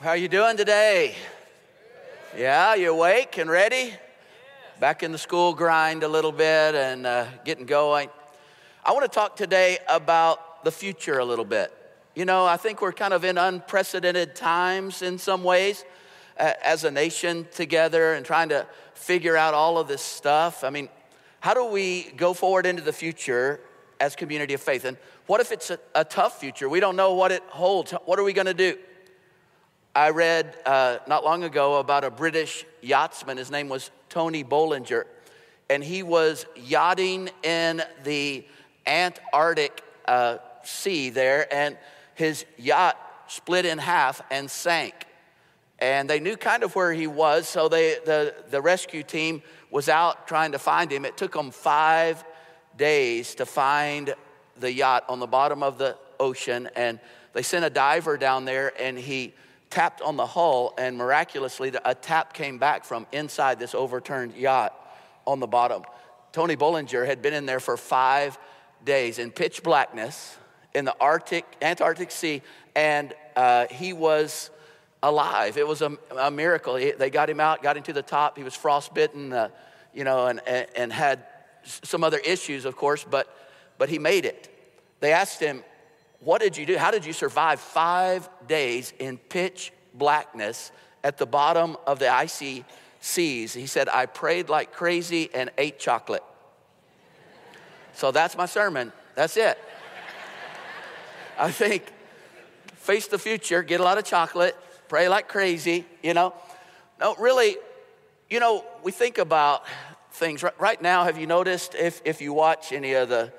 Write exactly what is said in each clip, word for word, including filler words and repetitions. How are you doing today? Yeah, you awake and ready? Back in the school grind a little bit and uh, getting going. I want to talk today about the future a little bit. You know, I think we're kind of in unprecedented times in some ways uh, as a nation together and trying to figure out all of this stuff. I mean, how do we go forward into the future as community of faith? And what if it's a, a tough future? We don't know what it holds. What are we going to do? I read uh, not long ago about a British yachtsman. His name was Tony Bollinger, and he was yachting in the Antarctic uh, Sea there, and his yacht split in half and sank. And they knew kind of where he was, so they the, the rescue team was out trying to find him. It took them five days to find the yacht on the bottom of the ocean, and they sent a diver down there, and he tapped on the hull, and miraculously a tap came back from inside this overturned yacht on the bottom. Tony Bollinger had been in there for five days in pitch blackness in the Arctic, Antarctic Sea, and uh, he was alive. It was a, a miracle. He, they got him out, got him to the top. He was frostbitten, uh, you know, and, and, and had some other issues, of course, but but he made it. They asked him, "What did you do? How did you survive five days in pitch blackness at the bottom of the icy seas?" He said, "I prayed like crazy and ate chocolate." So that's my sermon. That's it. I think face the future, get a lot of chocolate, pray like crazy, you know. No, really, you know, we think about things. Right now, have you noticed if, if you watch any of the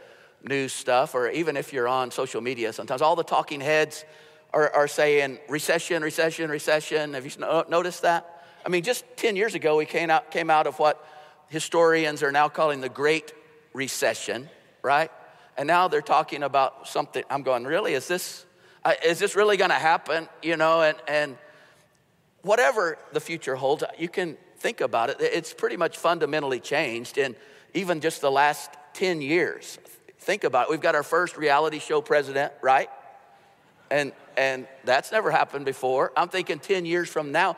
news stuff, or even if you're on social media, sometimes all the talking heads are, are saying recession, recession, recession. Have you noticed that? I mean, just ten years ago, we came out came out of what historians are now calling the Great Recession, right? And now they're talking about something. I'm going, really? Is this uh, is this really going to happen? You know, and and whatever the future holds, you can think about it. It's pretty much fundamentally changed in even just the last ten years. Think about it. We've got our first reality show president, right? And and that's never happened before. I'm thinking ten years from now,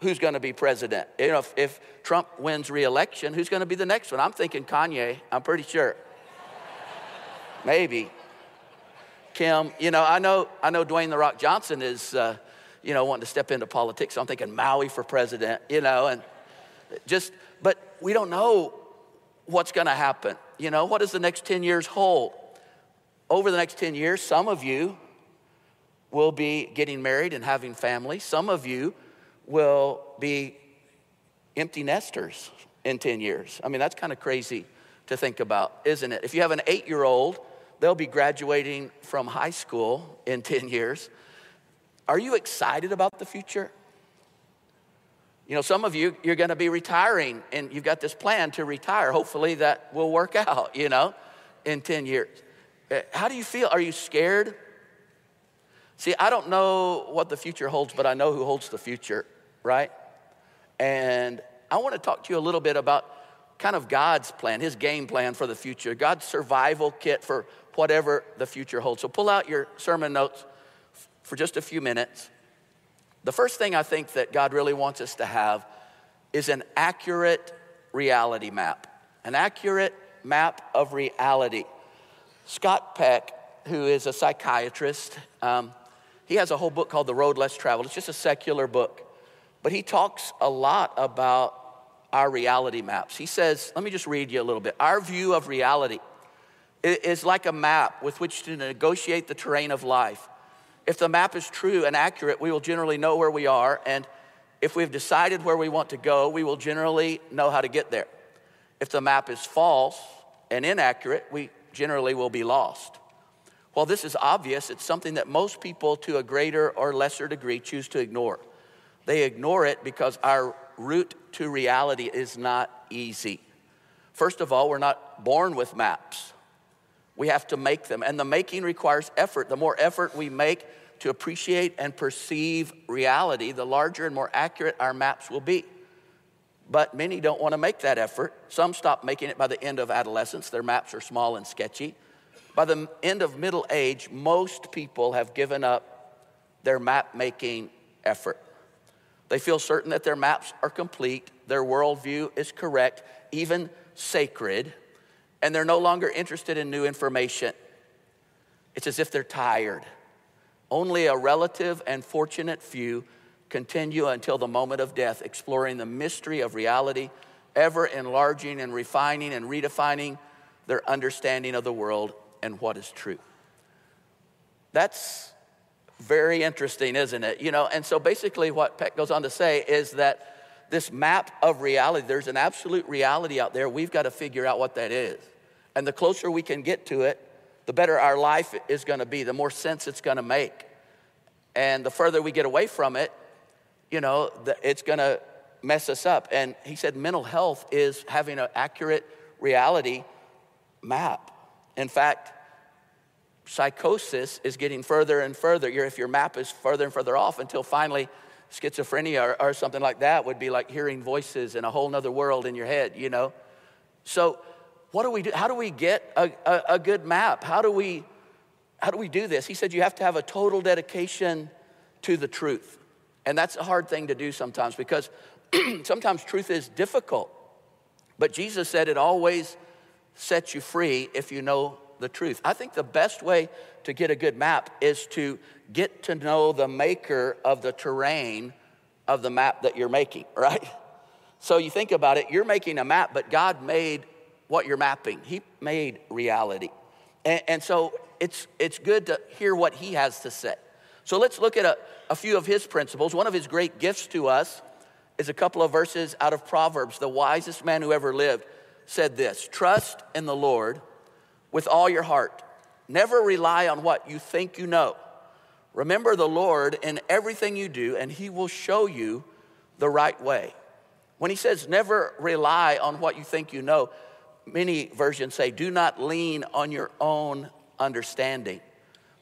who's going to be president? You know, if, if Trump wins re-election, who's going to be the next one? I'm thinking Kanye, I'm pretty sure. Maybe. Kim, you know, I know I know Dwayne "The Rock" Johnson is, uh, you know, wanting to step into politics. So I'm thinking Maui for president, you know, and just, but we don't know what's going to happen. You know, what does the next ten years hold? Over the next ten years, some of you will be getting married and having family. Some of you will be empty nesters in ten years. I mean, that's kind of crazy to think about, isn't it? If you have an eight-year-old, they'll be graduating from high school in ten years. Are you excited about the future? You know, some of you, you're going to be retiring, and you've got this plan to retire. Hopefully that will work out, you know, in ten years. How do you feel? Are you scared? See, I don't know what the future holds, but I know who holds the future, right? And I want to talk to you a little bit about kind of God's plan, his game plan for the future, God's survival kit for whatever the future holds. So pull out your sermon notes for just a few minutes. The first thing I think that God really wants us to have is an accurate reality map, an accurate map of reality. Scott Peck, who is a psychiatrist, um, he has a whole book called The Road Less Traveled. It's just a secular book, but he talks a lot about our reality maps. He says, let me just read you a little bit. Our view of reality is like a map with which to negotiate the terrain of life. If the map is true and accurate, we will generally know where we are, and if we've decided where we want to go, we will generally know how to get there. If the map is false and inaccurate, we generally will be lost. While this is obvious, it's something that most people to a greater or lesser degree choose to ignore. They ignore it because our route to reality is not easy. First of all, we're not born with maps. We have to make them, and the making requires effort. The more effort we make to appreciate and perceive reality, the larger and more accurate our maps will be. But many don't want to make that effort. Some stop making it by the end of adolescence. Their maps are small and sketchy. By the end of middle age, most people have given up their map-making effort. They feel certain that their maps are complete, their worldview is correct, even sacred, and they're no longer interested in new information. It's as if they're tired. Only a relative and fortunate few continue until the moment of death, exploring the mystery of reality, ever enlarging and refining and redefining their understanding of the world and what is true. That's very interesting, isn't it? You know, and so basically what Peck goes on to say is that this map of reality, there's an absolute reality out there. We've got to figure out what that is. And the closer we can get to it, the better our life is going to be, the more sense it's going to make. And the further we get away from it, you know, it's going to mess us up. And he said mental health is having an accurate reality map. In fact, psychosis is getting further and further. If your map is further and further off until finally schizophrenia or, or something like that would be like hearing voices in a whole nother world in your head, you know. So what do we do? How do we get a, a, a good map? How do we, how do we do this? He said you have to have a total dedication to the truth. And that's a hard thing to do sometimes because sometimes truth is difficult. But Jesus said it always sets you free if you know the truth. I think the best way to get a good map is to get to know the maker of the terrain of the map that you're making, right? So you think about it, you're making a map, but God made what you're mapping. He made reality. And, and so it's, it's good to hear what he has to say. So let's look at a, a few of his principles. One of his great gifts to us is a couple of verses out of Proverbs. The wisest man who ever lived said this: trust in the Lord with all your heart. Never rely on what you think you know. Remember the Lord in everything you do, and he will show you the right way. When he says never rely on what you think you know, many versions say do not lean on your own understanding.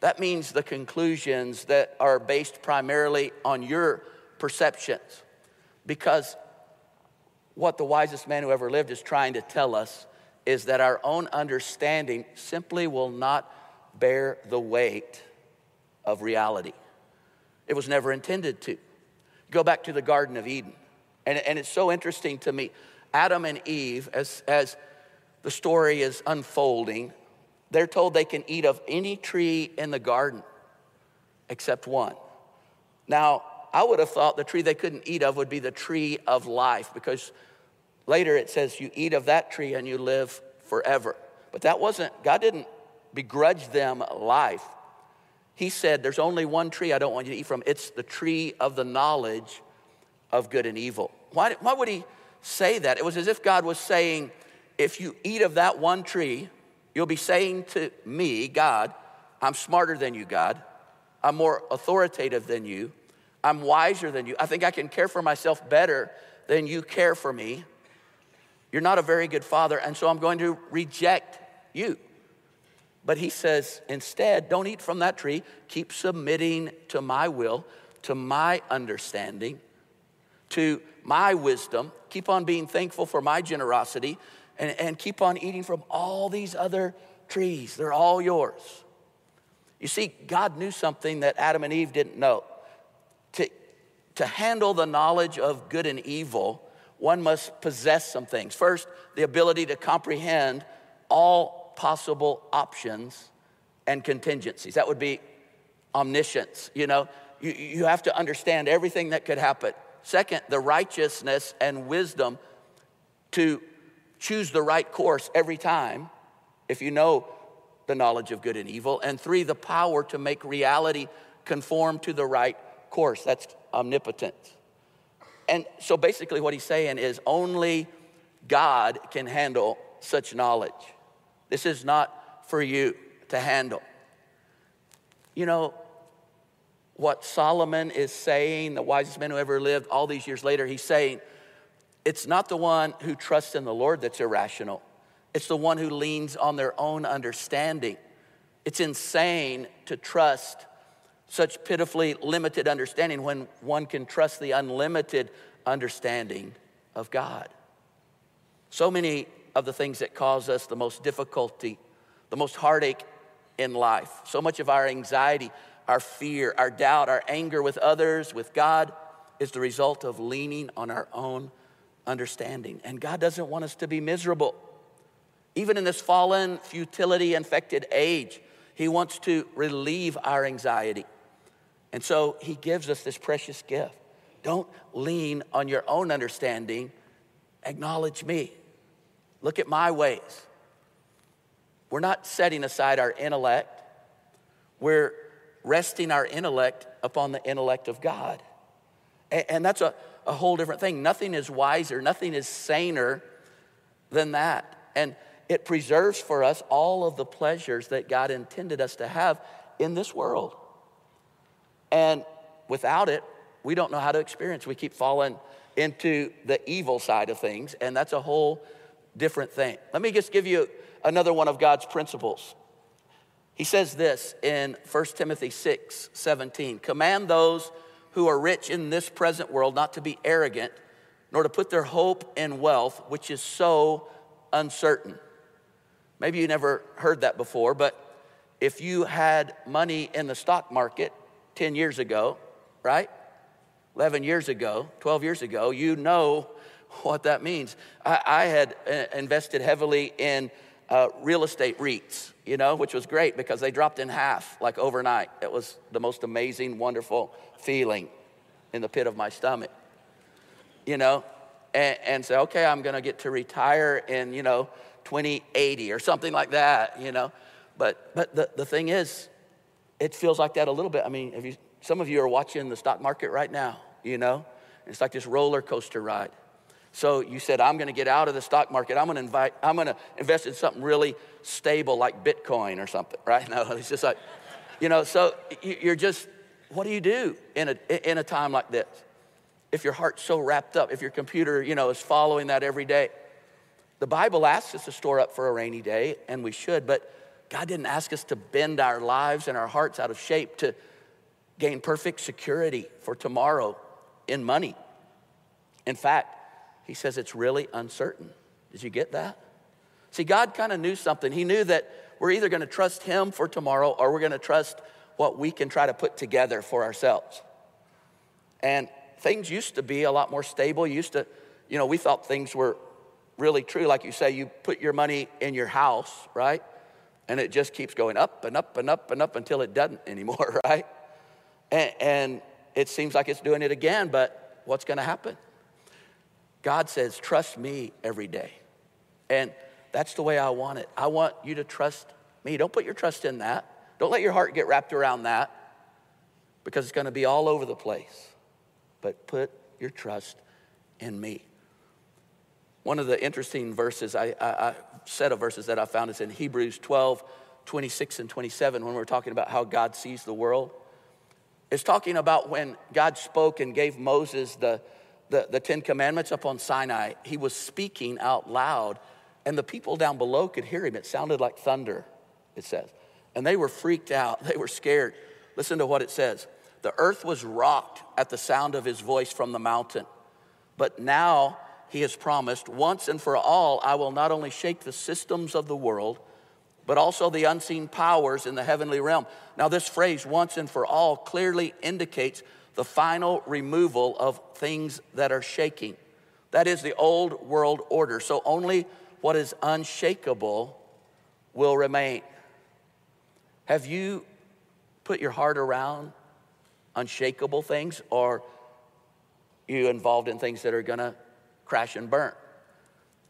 That means the conclusions that are based primarily on your perceptions, because what the wisest man who ever lived is trying to tell us is that our own understanding simply will not bear the weight of reality. It was never intended to. Go back to the Garden of Eden. And, and it's so interesting to me. Adam and Eve, as, as the story is unfolding, they're told they can eat of any tree in the garden except one. Now, I would have thought the tree they couldn't eat of would be the tree of life, because later it says you eat of that tree and you live forever. But that wasn't, God didn't begrudge them life. He said there's only one tree I don't want you to eat from. It's the tree of the knowledge of good and evil. Why, why would he say that? It was as if God was saying, if you eat of that one tree, you'll be saying to me, God, I'm smarter than you, God. I'm more authoritative than you. I'm wiser than you. I think I can care for myself better than you care for me. You're not a very good father, and so I'm going to reject you. But he says, instead, don't eat from that tree. Keep submitting to my will, to my understanding, to my wisdom. Keep on being thankful for my generosity, and, and keep on eating from all these other trees. They're all yours. You see, God knew something that Adam and Eve didn't know. To, to handle the knowledge of good and evil, one must possess some things. First, the ability to comprehend all possible options and contingencies. That would be omniscience, you know. You, you have to understand everything that could happen. Second, the righteousness and wisdom to choose the right course every time if you know the knowledge of good and evil. And three, the power to make reality conform to the right course. That's omnipotence. And so basically what he's saying is only God can handle such knowledge. This is not for you to handle. You know, what Solomon is saying, the wisest man who ever lived, all these years later, he's saying, it's not the one who trusts in the Lord that's irrational. It's the one who leans on their own understanding. It's insane to trust such pitifully limited understanding when one can trust the unlimited understanding of God. So many of the things that cause us the most difficulty, the most heartache in life, so much of our anxiety, our fear, our doubt, our anger with others, with God, is the result of leaning on our own understanding. And God doesn't want us to be miserable. Even in this fallen, futility-infected age, he wants to relieve our anxiety. And so he gives us this precious gift. Don't lean on your own understanding. Acknowledge me. Look at my ways. We're not setting aside our intellect. We're resting our intellect upon the intellect of God. And that's a, a whole different thing. Nothing is wiser, nothing is saner than that. And it preserves for us all of the pleasures that God intended us to have in this world. And without it, we don't know how to experience. We keep falling into the evil side of things, and that's a whole different thing. Let me just give you another one of God's principles. He says this in First Timothy six seventeen, command those who are rich in this present world not to be arrogant, nor to put their hope in wealth, which is so uncertain. Maybe you never heard that before, but if you had money in the stock market ten years ago, right? eleven years ago, twelve years ago, you know what that means. I, I had invested heavily in uh, real estate REITs, you know, which was great because they dropped in half like overnight. It was the most amazing, wonderful feeling in the pit of my stomach, you know, and, and say, okay, I'm going to get to retire in, you know, twenty eighty or something like that, you know. But but the, the thing is, it feels like that a little bit. I mean, have you... Some of you are watching the stock market right now, you know? It's like this roller coaster ride. So you said, I'm gonna get out of the stock market. I'm gonna invite, I'm gonna invest in something really stable like Bitcoin or something, right? No, it's just like, you know, so you're just, what do you do in a in a time like this? If your heart's so wrapped up, if your computer, you know, is following that every day. The Bible asks us to store up for a rainy day, and we should, but God didn't ask us to bend our lives and our hearts out of shape to gain perfect security for tomorrow in money. In fact, he says it's really uncertain. Did you get that? See, God kind of knew something. He knew that we're either going to trust him for tomorrow or we're going to trust what we can try to put together for ourselves. And things used to be a lot more stable. Used to, you know, we thought things were really true. Like you say, you put your money in your house, right? And it just keeps going up and up and up and up until it doesn't anymore, right? And it seems like it's doing it again, but what's going to happen? God says, trust me every day. And that's the way I want it. I want you to trust me. Don't put your trust in that. Don't let your heart get wrapped around that because it's going to be all over the place. But put your trust in me. One of the interesting verses, I, I, I set of verses that I found is in Hebrews twelve, twenty-six and twenty-seven when we're talking about how God sees the world. It's talking about when God spoke and gave Moses the, the, the Ten Commandments up on Sinai. He was speaking out loud, and the people down below could hear him. It sounded like thunder, it says. And they were freaked out. They were scared. Listen to what it says. The earth was rocked at the sound of his voice from the mountain. But now he has promised, once and for all, I will not only shake the systems of the world, but also the unseen powers in the heavenly realm. Now this phrase, once and for all, clearly indicates the final removal of things that are shaking. That is the old world order. So only what is unshakable will remain. Have you put your heart around unshakable things, or you involved in things that are gonna crash and burn?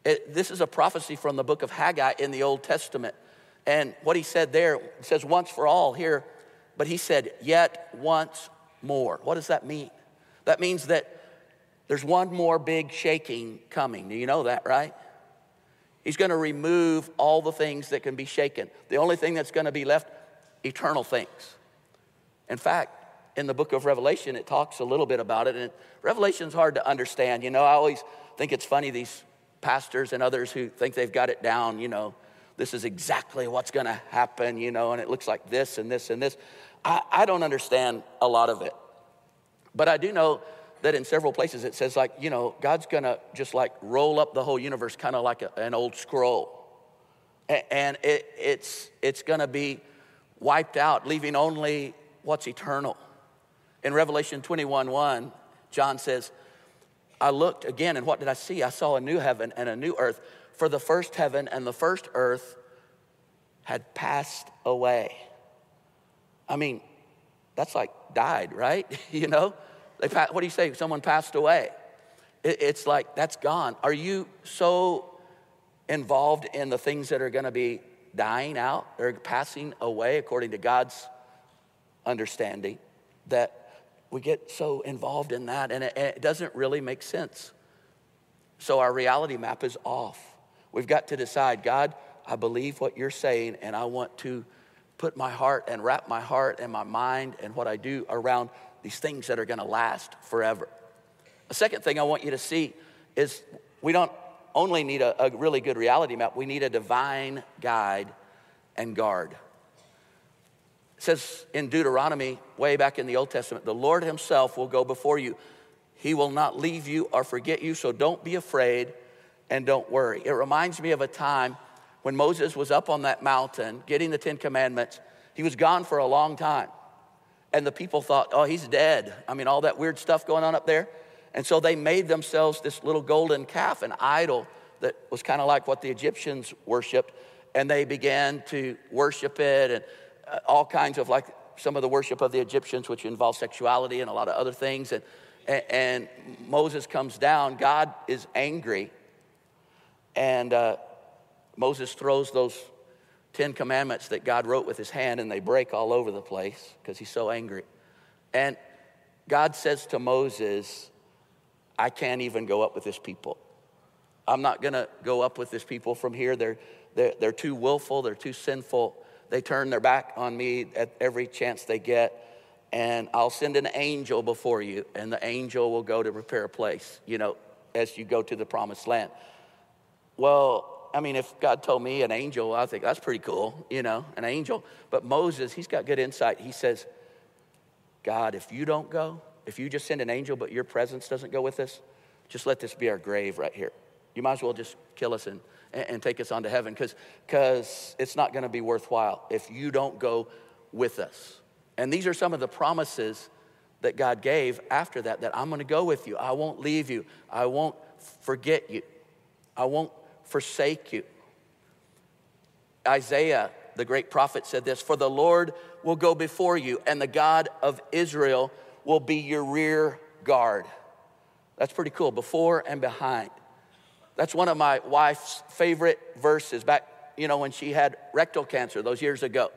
It, this is a prophecy from the book of Haggai in the Old Testament. And what he said there, it says once for all here, but he said yet once more. What does that mean? That means that there's one more big shaking coming. Do you know that, right? He's going to remove all the things that can be shaken. The only thing that's going to be left, eternal things. In fact, in the book of Revelation, it talks a little bit about it. And Revelation's hard to understand. You know, I always think it's funny, these pastors and others who think they've got it down, you know, this is exactly what's going to happen, you know, and it looks like this and this and this. I, I don't understand a lot of it. But I do know that in several places it says, like, you know, God's going to just like roll up the whole universe kind of like a, an old scroll. A- and it, it's, it's going to be wiped out, leaving only what's eternal. In Revelation twenty-one one, John says, I looked again, and what did I see? I saw a new heaven and a new earth, for the first heaven and the first earth had passed away. I mean, that's like died, right? You know? They, what do you say? Someone passed away. It, it's like, that's gone. Are you so involved in the things that are going to be dying out or passing away according to God's understanding that we get so involved in that, and it, it doesn't really make sense? So our reality map is off. We've got to decide, God, I believe what you're saying, and I want to put my heart and wrap my heart and my mind and what I do around these things that are gonna last forever. A second thing I want you to see is we don't only need a, a really good reality map, we need a divine guide and guard. It says in Deuteronomy, way back in the Old Testament, the Lord himself will go before you. He will not leave you or forget you, so don't be afraid and don't worry. It reminds me of a time when Moses was up on that mountain getting the Ten Commandments. He was gone for a long time. And the people thought, oh, he's dead. I mean, all that weird stuff going on up there. And so they made themselves this little golden calf, an idol that was kind of like what the Egyptians worshiped. And they began to worship it, and all kinds of, like, some of the worship of the Egyptians, which involves sexuality and a lot of other things. And, and Moses comes down. God is angry. And uh, Moses throws those Ten Commandments that God wrote with his hand, and they break all over the place because he's so angry. And God says to Moses, I can't even go up with this people. I'm not gonna go up with this people from here. They're, they're, they're too willful, they're too sinful. They turn their back on me at every chance they get, and I'll send an angel before you, and the angel will go to prepare a place, you know, as you go to the promised land. Well, I mean, if God told me an angel, I think that's pretty cool, you know, an angel. But Moses, he's got good insight. He says, God, if you don't go, if you just send an angel but your presence doesn't go with us, just let this be our grave right here. You might as well just kill us and, and take us on to heaven, because because it's not going to be worthwhile if you don't go with us. And these are some of the promises that God gave after that, that I'm going to go with you. I won't leave you. I won't forget you. I won't forsake you. Isaiah, the great prophet, said this, for the Lord will go before you, and the God of Israel will be your rear guard. That's pretty cool, before and behind. That's one of my wife's favorite verses back, you know, when she had rectal cancer those years ago.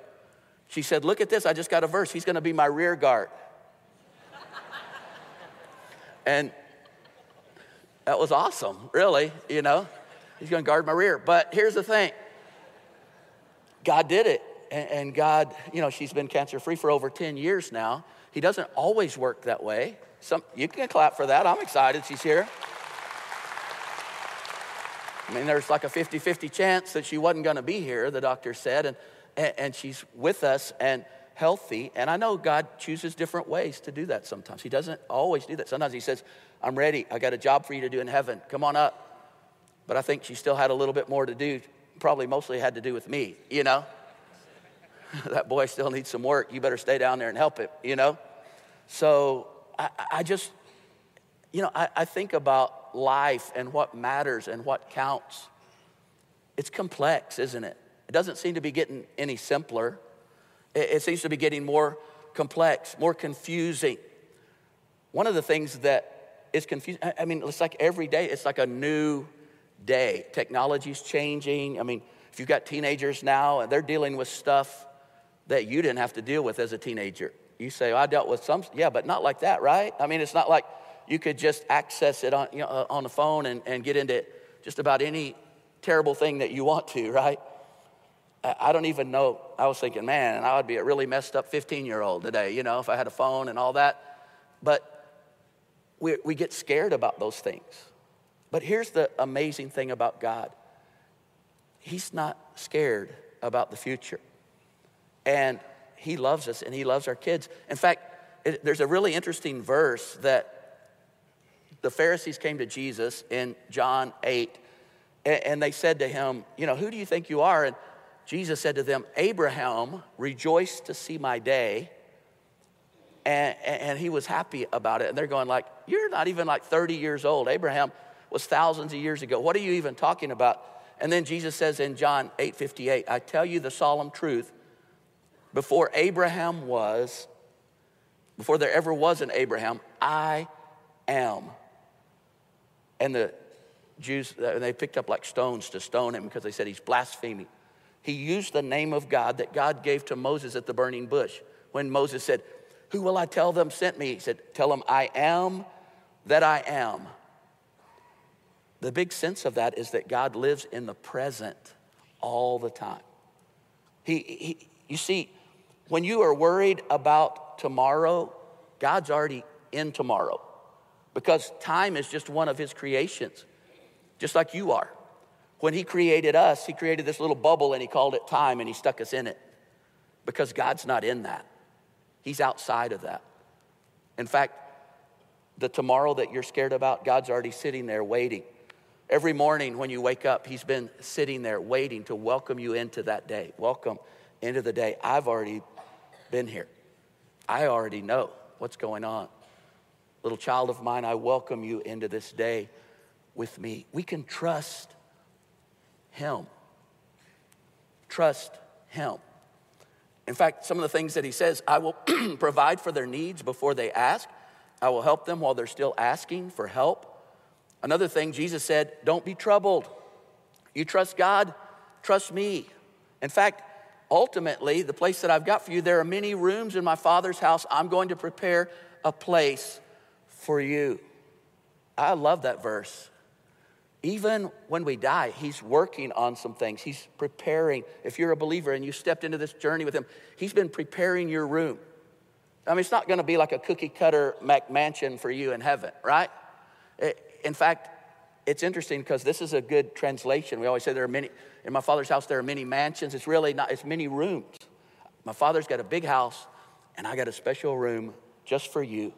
She said, look at this, I just got a verse. He's gonna be my rear guard. And that was awesome, really, you know. He's gonna guard my rear. But here's the thing. God did it. And, and God, you know, she's been cancer-free for over ten years now. He doesn't always work that way. Some, you can clap for that. I'm excited she's here. I mean, there's like a fifty-fifty chance that she wasn't gonna be here, the doctor said. And, and, and she's with us and healthy. And I know God chooses different ways to do that sometimes. He doesn't always do that. Sometimes he says, I'm ready. I got a job for you to do in heaven. Come on up. But I think she still had a little bit more to do, probably mostly had to do with me, you know? That boy still needs some work. You better stay down there and help him, you know? So I, I just, you know, I, I think about life and what matters and what counts. It's complex, isn't it? It doesn't seem to be getting any simpler. It, it seems to be getting more complex, more confusing. One of the things that is confusing, I, I mean, it's like every day, it's like a new day. Technology's changing. I mean, if you've got teenagers now, and they're dealing with stuff that you didn't have to deal with as a teenager. You say, well, I dealt with some, yeah, but not like that, right? I mean, it's not like you could just access it on, you know, on the phone and, and get into just about any terrible thing that you want to, right? I, I don't even know. I was thinking, man, I would be a really messed up fifteen-year-old today, you know, if I had a phone and all that. But we we get scared about those things. But here's the amazing thing about God. He's not scared about the future. And he loves us, and he loves our kids. In fact, it, there's a really interesting verse that the Pharisees came to Jesus in John eight, and, and they said to him, you know, who do you think you are? And Jesus said to them, Abraham rejoiced to see my day, And, and he was happy about it. And they're going like, you're not even like thirty years old. Abraham was thousands of years ago. What are you even talking about? And then Jesus says in John eight fifty-eight, I tell you the solemn truth, before Abraham was, before there ever was an Abraham, I am. And the Jews, and they picked up like stones to stone him because they said he's blaspheming. He used the name of God that God gave to Moses at the burning bush. When Moses said, who will I tell them sent me? He said, tell them I am that I am. The big sense of that is that God lives in the present all the time. He, he, you see, when you are worried about tomorrow, God's already in tomorrow because time is just one of his creations, just like you are. When he created us, he created this little bubble and he called it time and he stuck us in it because God's not in that. He's outside of that. In fact, the tomorrow that you're scared about, God's already sitting there waiting. Every morning when you wake up, he's been sitting there waiting to welcome you into that day. Welcome into the day. I've already been here. I already know what's going on. Little child of mine, I welcome you into this day with me. We can trust him. Trust him. In fact, some of the things that he says, I will provide for their needs before they ask. I will help them while they're still asking for help. Another thing, Jesus said, don't be troubled. You trust God, trust me. In fact, ultimately, the place that I've got for you, there are many rooms in my Father's house. I'm going to prepare a place for you. I love that verse. Even when we die, he's working on some things. He's preparing. If you're a believer and you stepped into this journey with him, he's been preparing your room. I mean, it's not going to be like a cookie cutter McMansion for you in heaven, right? It, In fact, it's interesting because this is a good translation. We always say there are many, in my Father's house, there are many mansions. It's really not, it's many rooms. My Father's got a big house and I got a special room just for you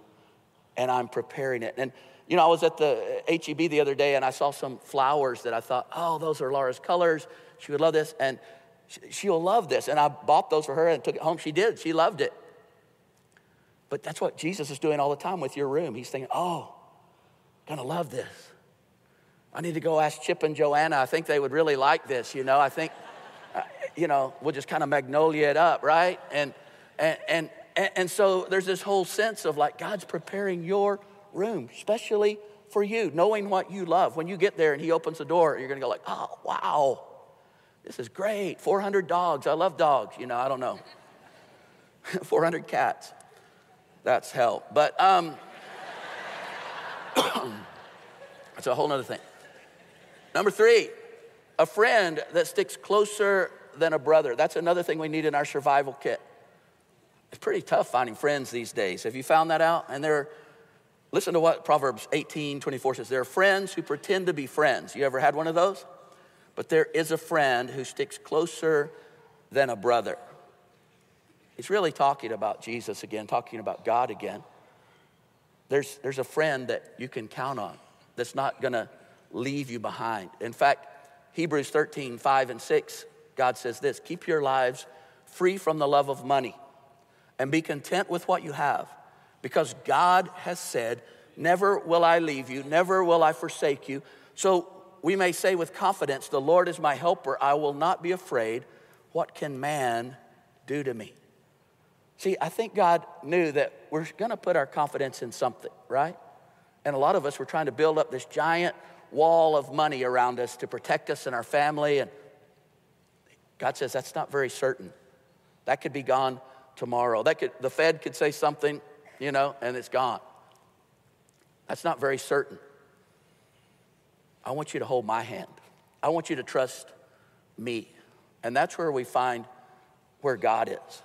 and I'm preparing it. And you know, I was at the H E B the other day and I saw some flowers that I thought, oh, those are Laura's colors. She would love this and she'll love this. And I bought those for her and took it home. She did, she loved it. But that's what Jesus is doing all the time with your room. He's thinking, oh, gonna love this. I need to go ask Chip and Joanna. I think they would really like this, you know. I think, uh, you know, we'll just kind of magnolia it up, right? And, and and and so there's this whole sense of like God's preparing your room, especially for you, knowing what you love. When you get there and he opens the door, you're gonna go like, oh, wow, this is great. four hundred dogs, I love dogs. You know, I don't know. four hundred cats, that's hell. But, um, that's a whole nother thing. Number three, a friend that sticks closer than a brother. That's another thing we need in our survival kit. It's pretty tough finding friends these days. Have you found that out? And there, listen to what Proverbs eighteen twenty-four says. There are friends who pretend to be friends. You ever had one of those? But there is a friend who sticks closer than a brother. He's really talking about Jesus again, talking about God again. There's, there's a friend that you can count on that's not gonna leave you behind. In fact, Hebrews thirteen, five and six, God says this, keep your lives free from the love of money and be content with what you have because God has said, never will I leave you, never will I forsake you. So we may say with confidence, the Lord is my helper, I will not be afraid. What can man do to me? See, I think God knew that we're gonna put our confidence in something, right? And a lot of us were trying to build up this giant wall of money around us to protect us and our family. And God says, that's not very certain. That could be gone tomorrow. That could, the Fed could say something, you know, and it's gone. That's not very certain. I want you to hold my hand. I want you to trust me. And that's where we find where God is.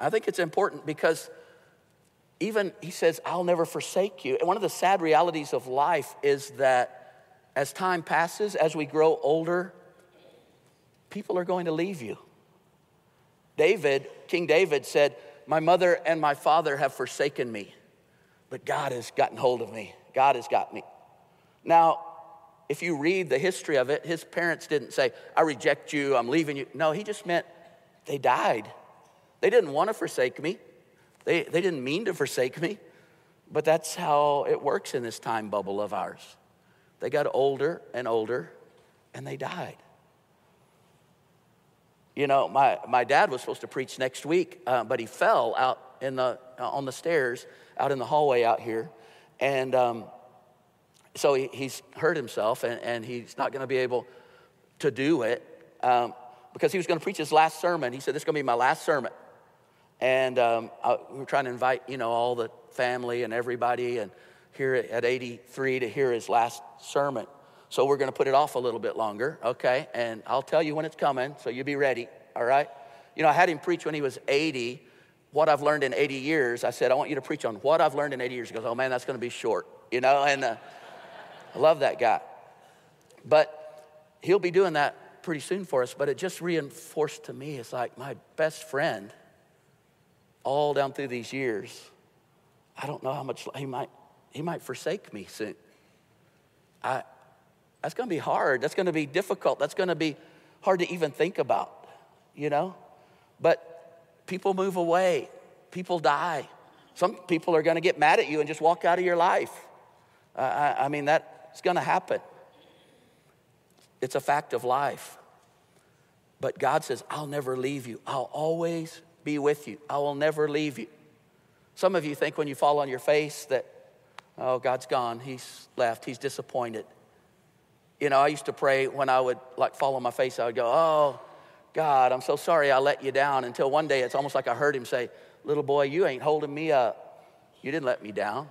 I think it's important because even he says, I'll never forsake you. And one of the sad realities of life is that as time passes, as we grow older, people are going to leave you. David, King David said, my mother and my father have forsaken me, but God has gotten hold of me. God has got me. Now, if you read the history of it, his parents didn't say, I reject you, I'm leaving you. No, he just meant they died. They didn't want to forsake me. They, they didn't mean to forsake me, but that's how it works in this time bubble of ours. They got older and older, and they died. You know, my, my dad was supposed to preach next week, uh, but he fell out in the uh, on the stairs out in the hallway out here. And um, so he, he's hurt himself, and, and he's not going to be able to do it um, because he was going to preach his last sermon. He said, this is going to be my last sermon. And um, I, we were trying to invite, you know, all the family and everybody and here at eighty-three to hear his last sermon. So we're going to put it off a little bit longer, okay? And I'll tell you when it's coming, so you be ready, all right? You know, I had him preach when he was eighty, what I've learned in eighty years. I said, I want you to preach on what I've learned in eighty years. He goes, oh, man, that's going to be short, you know? And uh, I love that guy. But he'll be doing that pretty soon for us, but it just reinforced to me, it's like my best friend all down through these years, I don't know how much, he might he might forsake me soon. I... That's going to be hard. That's going to be difficult. That's going to be hard to even think about, you know? But people move away. People die. Some people are going to get mad at you and just walk out of your life. Uh, I, I mean, that's going to happen. It's a fact of life. But God says, I'll never leave you. I'll always be with you. I will never leave you. Some of you think when you fall on your face that, oh, God's gone. He's left. He's disappointed. You know, I used to pray when I would, like, fall on my face. I would go, oh, God, I'm so sorry I let you down. Until one day, it's almost like I heard him say, little boy, you ain't holding me up. You didn't let me down.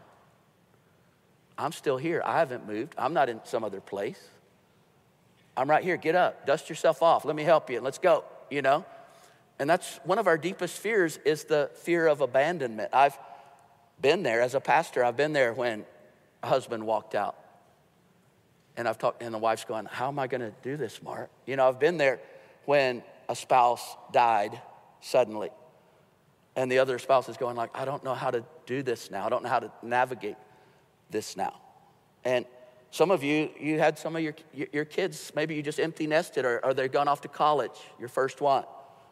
I'm still here. I haven't moved. I'm not in some other place. I'm right here. Get up. Dust yourself off. Let me help you. Let's go, you know. And that's one of our deepest fears is the fear of abandonment. I've been there as a pastor. I've been there when a husband walked out. And I've talked, and the wife's going, how am I going to do this, Mark? You know, I've been there when a spouse died suddenly. And the other spouse is going like, I don't know how to do this now. I don't know how to navigate this now. And some of you, you had some of your your kids, maybe you just empty nested or, or they're gone off to college, your first one.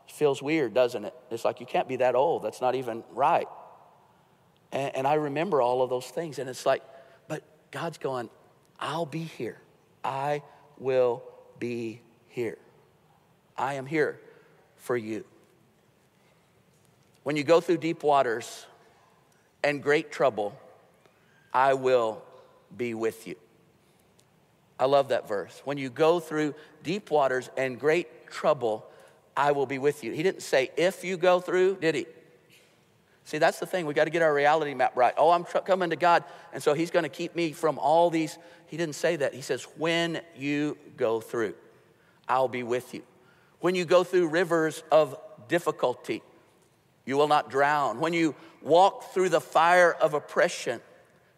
It feels weird, doesn't it? It's like, you can't be that old. That's not even right. And, and I remember all of those things. And it's like, but God's going, I'll be here. I will be here. I am here for you. When you go through deep waters and great trouble, I will be with you. I love that verse. When you go through deep waters and great trouble, I will be with you. He didn't say if you go through, did he? See, that's the thing. We got to get our reality map right. Oh, I'm tr- coming to God, and so he's going to keep me from all these. He didn't say that. He says, when you go through, I'll be with you. When you go through rivers of difficulty, you will not drown. When you walk through the fire of oppression,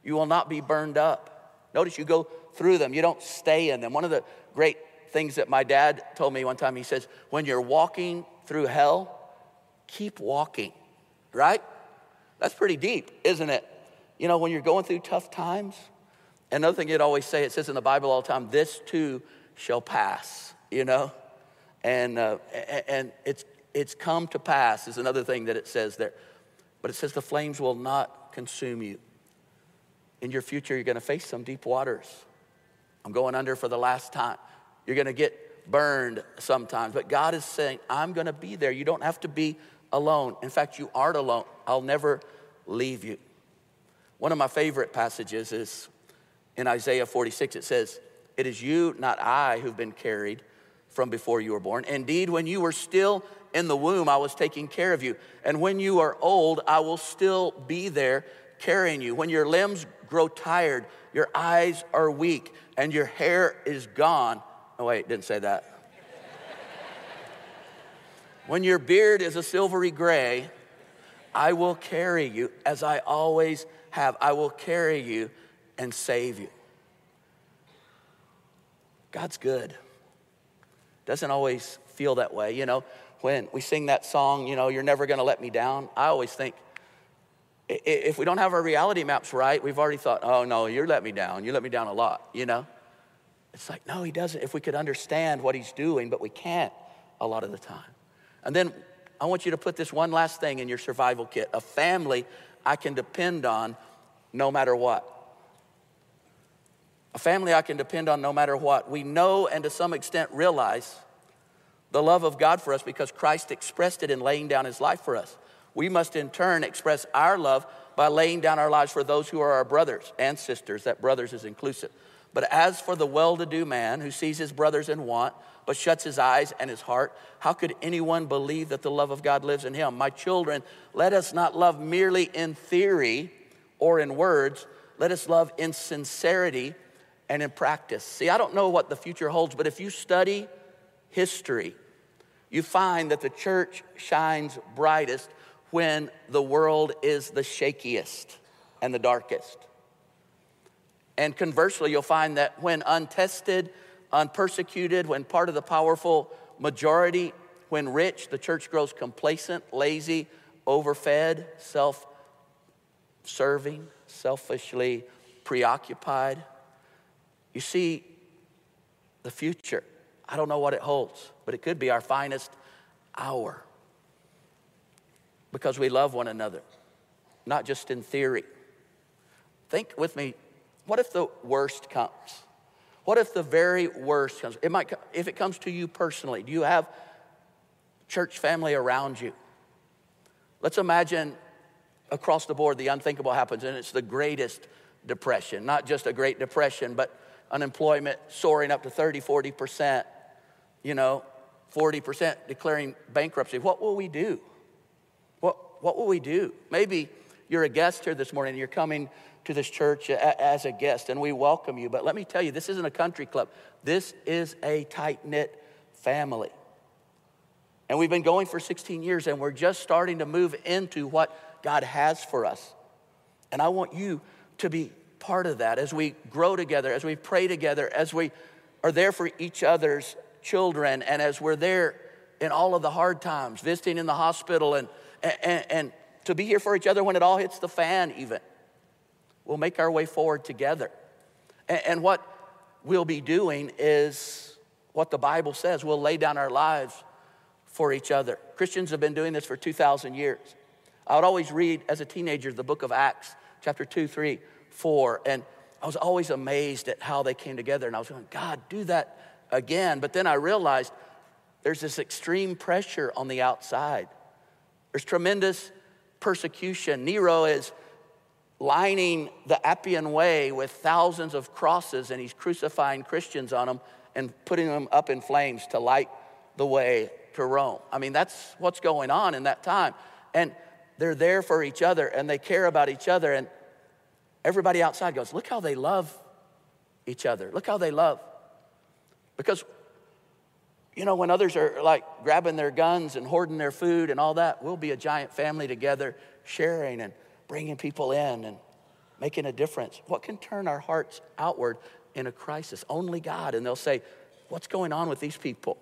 you will not be burned up. Notice you go through them. You don't stay in them. One of the great things that my dad told me one time, he says, when you're walking through hell, keep walking, right? That's pretty deep, isn't it? You know, when you're going through tough times, another thing you'd always say, it says in the Bible all the time, this too shall pass, you know? And uh, and it's it's come to pass is another thing that it says there. But it says the flames will not consume you. In your future, you're going to face some deep waters. I'm going under for the last time. You're going to get burned sometimes. But God is saying, I'm going to be there. You don't have to be alone. In fact, you aren't alone. I'll never leave you. One of my favorite passages is in Isaiah forty-six. It says, it is you, not I, who've been carried from before you were born. Indeed, when you were still in the womb, I was taking care of you. And when you are old, I will still be there carrying you. When your limbs grow tired, your eyes are weak, and your hair is gone. Oh, wait, didn't say that. When your beard is a silvery gray, I will carry you as I always have. I will carry you and save you. God's good. Doesn't always feel that way. You know, when we sing that song, you know, you're never going to let me down. I always think if we don't have our reality maps right, we've already thought, oh, no, you let me down. You let me down a lot, you know. It's like, no, he doesn't. If we could understand what he's doing, but we can't a lot of the time. And then I want you to put this one last thing in your survival kit: a family I can depend on no matter what. A family I can depend on no matter what. We know and to some extent realize the love of God for us because Christ expressed it in laying down his life for us. We must in turn express our love by laying down our lives for those who are our brothers and sisters. That brothers is inclusive. But as for the well-to-do man who sees his brothers in want but shuts his eyes and his heart, how could anyone believe that the love of God lives in him? My children, let us not love merely in theory or in words. Let us love in sincerity and in practice. See, I don't know what the future holds, but if you study history, you find that the church shines brightest when the world is the shakiest and the darkest. And conversely, you'll find that when untested, unpersecuted, when part of the powerful majority, when rich, the church grows complacent, lazy, overfed, self-serving, selfishly preoccupied. You see, the future, I don't know what it holds, but it could be our finest hour because we love one another, not just in theory. Think with me, what if the worst comes? What if the very worst comes? It might, if it comes to you personally, do you have church family around you? Let's imagine across the board the unthinkable happens, and it's the greatest depression, not just a great depression, but unemployment soaring up to thirty, forty percent, you know, forty percent declaring bankruptcy. What will we do? What, what will we do? Maybe you're a guest here this morning and you're coming to this church as a guest, and we welcome you. But let me tell you, this isn't a country club. This is a tight-knit family. And we've been going for sixteen years, and we're just starting to move into what God has for us. And I want you to be part of that as we grow together, as we pray together, as we are there for each other's children, and as we're there in all of the hard times, visiting in the hospital, and and, and to be here for each other when it all hits the fan even. We'll make our way forward together. And, and what we'll be doing is what the Bible says. We'll lay down our lives for each other. Christians have been doing this for two thousand years. I would always read as a teenager the book of Acts, chapter two, three, four, and I was always amazed at how they came together, and I was going, God, do that again. But then I realized there's this extreme pressure on the outside. There's tremendous persecution. Nero is lining the Appian Way with thousands of crosses, and he's crucifying Christians on them and putting them up in flames to light the way to Rome. I mean, that's what's going on in that time. And they're there for each other, and they care about each other, and everybody outside goes, look how they love each other. Look how they love. Because, you know, when others are like grabbing their guns and hoarding their food and all that, we'll be a giant family together, sharing and bringing people in and making a difference. What can turn our hearts outward in a crisis? Only God. And they'll say, what's going on with these people?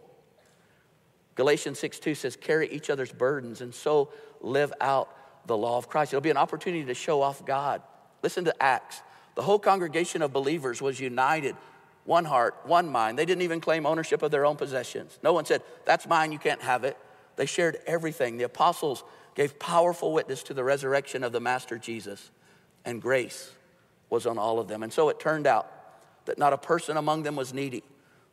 Galatians six two says, carry each other's burdens and so live out the law of Christ. It'll be an opportunity to show off God. Listen to Acts. The whole congregation of believers was united, one heart, one mind. They didn't even claim ownership of their own possessions. No one said, that's mine, you can't have it. They shared everything. The apostles gave powerful witness to the resurrection of the Master Jesus, and grace was on all of them. And so it turned out that not a person among them was needy.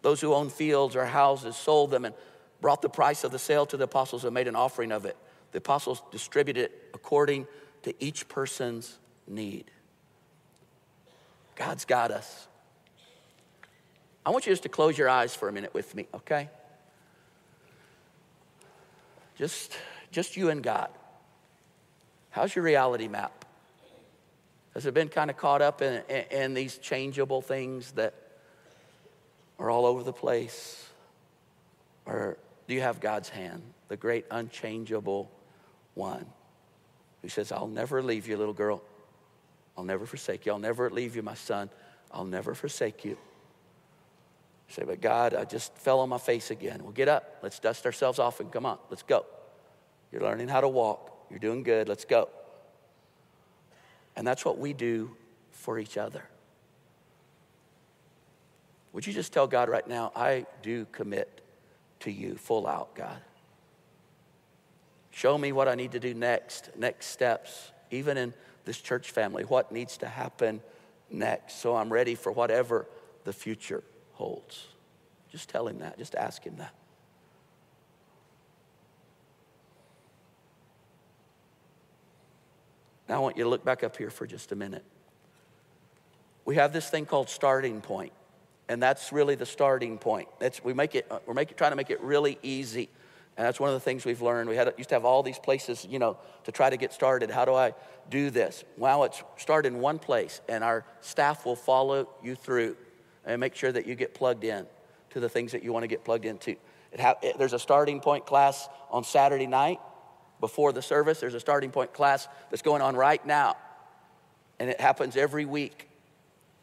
Those who owned fields or houses sold them and brought the price of the sale to the apostles and made an offering of it. The apostles distributed it according to each person's need. God's got us. I want you just to close your eyes for a minute with me, okay? Just, just you and God. How's your reality map? Has it been kind of caught up in, in, in these changeable things that are all over the place? Or do you have God's hand, the great unchangeable one, who says, I'll never leave you, little girl. I'll never forsake you. I'll never leave you, my son. I'll never forsake you. I say, but God, I just fell on my face again. Well, get up. Let's dust ourselves off and come on. Let's go. You're learning how to walk. You're doing good. Let's go. And that's what we do for each other. Would you just tell God right now, I do commit to you full out, God. Show me what I need to do next, next steps, even in this church family, what needs to happen next so I'm ready for whatever the future holds. Just tell him that. Just ask him that. Now I want you to look back up here for just a minute. We have this thing called starting point, and that's really the starting point. That's, we make it, we're make it, trying to make it really easy. And that's one of the things we've learned. We had used to have all these places, you know, to try to get started. How do I do this? Wow, it's start in one place, and our staff will follow you through and make sure that you get plugged in to the things that you want to get plugged into. It ha- it, there's a starting point class on Saturday night before the service. There's a starting point class that's going on right now, and it happens every week,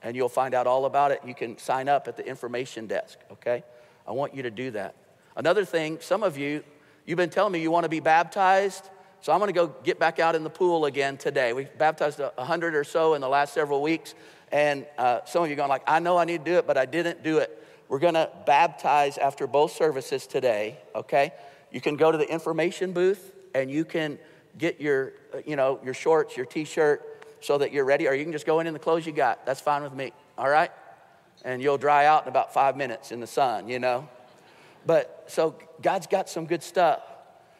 and you'll find out all about it. You can sign up at the information desk, okay? I want you to do that. Another thing, some of you, you've been telling me you want to be baptized, so I'm going to go get back out in the pool again today. We've baptized a hundred or so in the last several weeks, and uh, some of you are going like, I know I need to do it, but I didn't do it. We're going to baptize after both services today, okay? You can go to the information booth, and you can get your, you know, your shorts, your T-shirt, so that you're ready, or you can just go in in the clothes you got. That's fine with me, all right? And you'll dry out in about five minutes in the sun, you know? But so God's got some good stuff.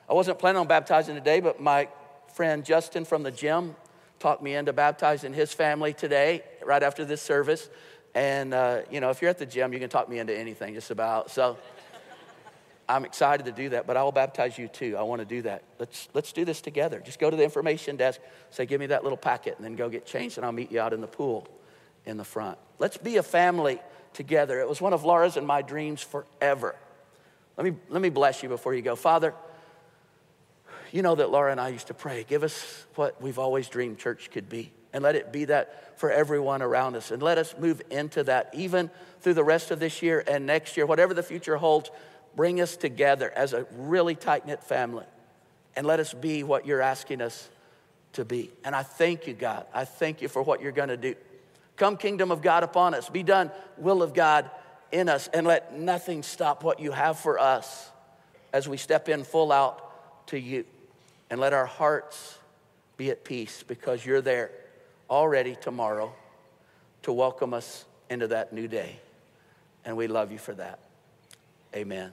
I wasn't planning on baptizing today, but my friend Justin from the gym talked me into baptizing his family today, right after this service. And, uh, you know, if you're at the gym, you can talk me into anything just about. So I'm excited to do that, but I will baptize you too. I want to do that. Let's let's do this together. Just go to the information desk, say, give me that little packet, and then go get changed, and I'll meet you out in the pool in the front. Let's be a family together. It was one of Laura's and my dreams forever. Let me let me bless you before you go. Father, you know that Laura and I used to pray. Give us what we've always dreamed church could be, and let it be that for everyone around us, and let us move into that even through the rest of this year and next year. Whatever the future holds, bring us together as a really tight-knit family, and let us be what you're asking us to be. And I thank you, God. I thank you for what you're going to do. Come, kingdom of God upon us. Be done, will of God in us, and let nothing stop what you have for us as we step in full out to you. And let our hearts be at peace because you're there already tomorrow to welcome us into that new day. And we love you for that. Amen.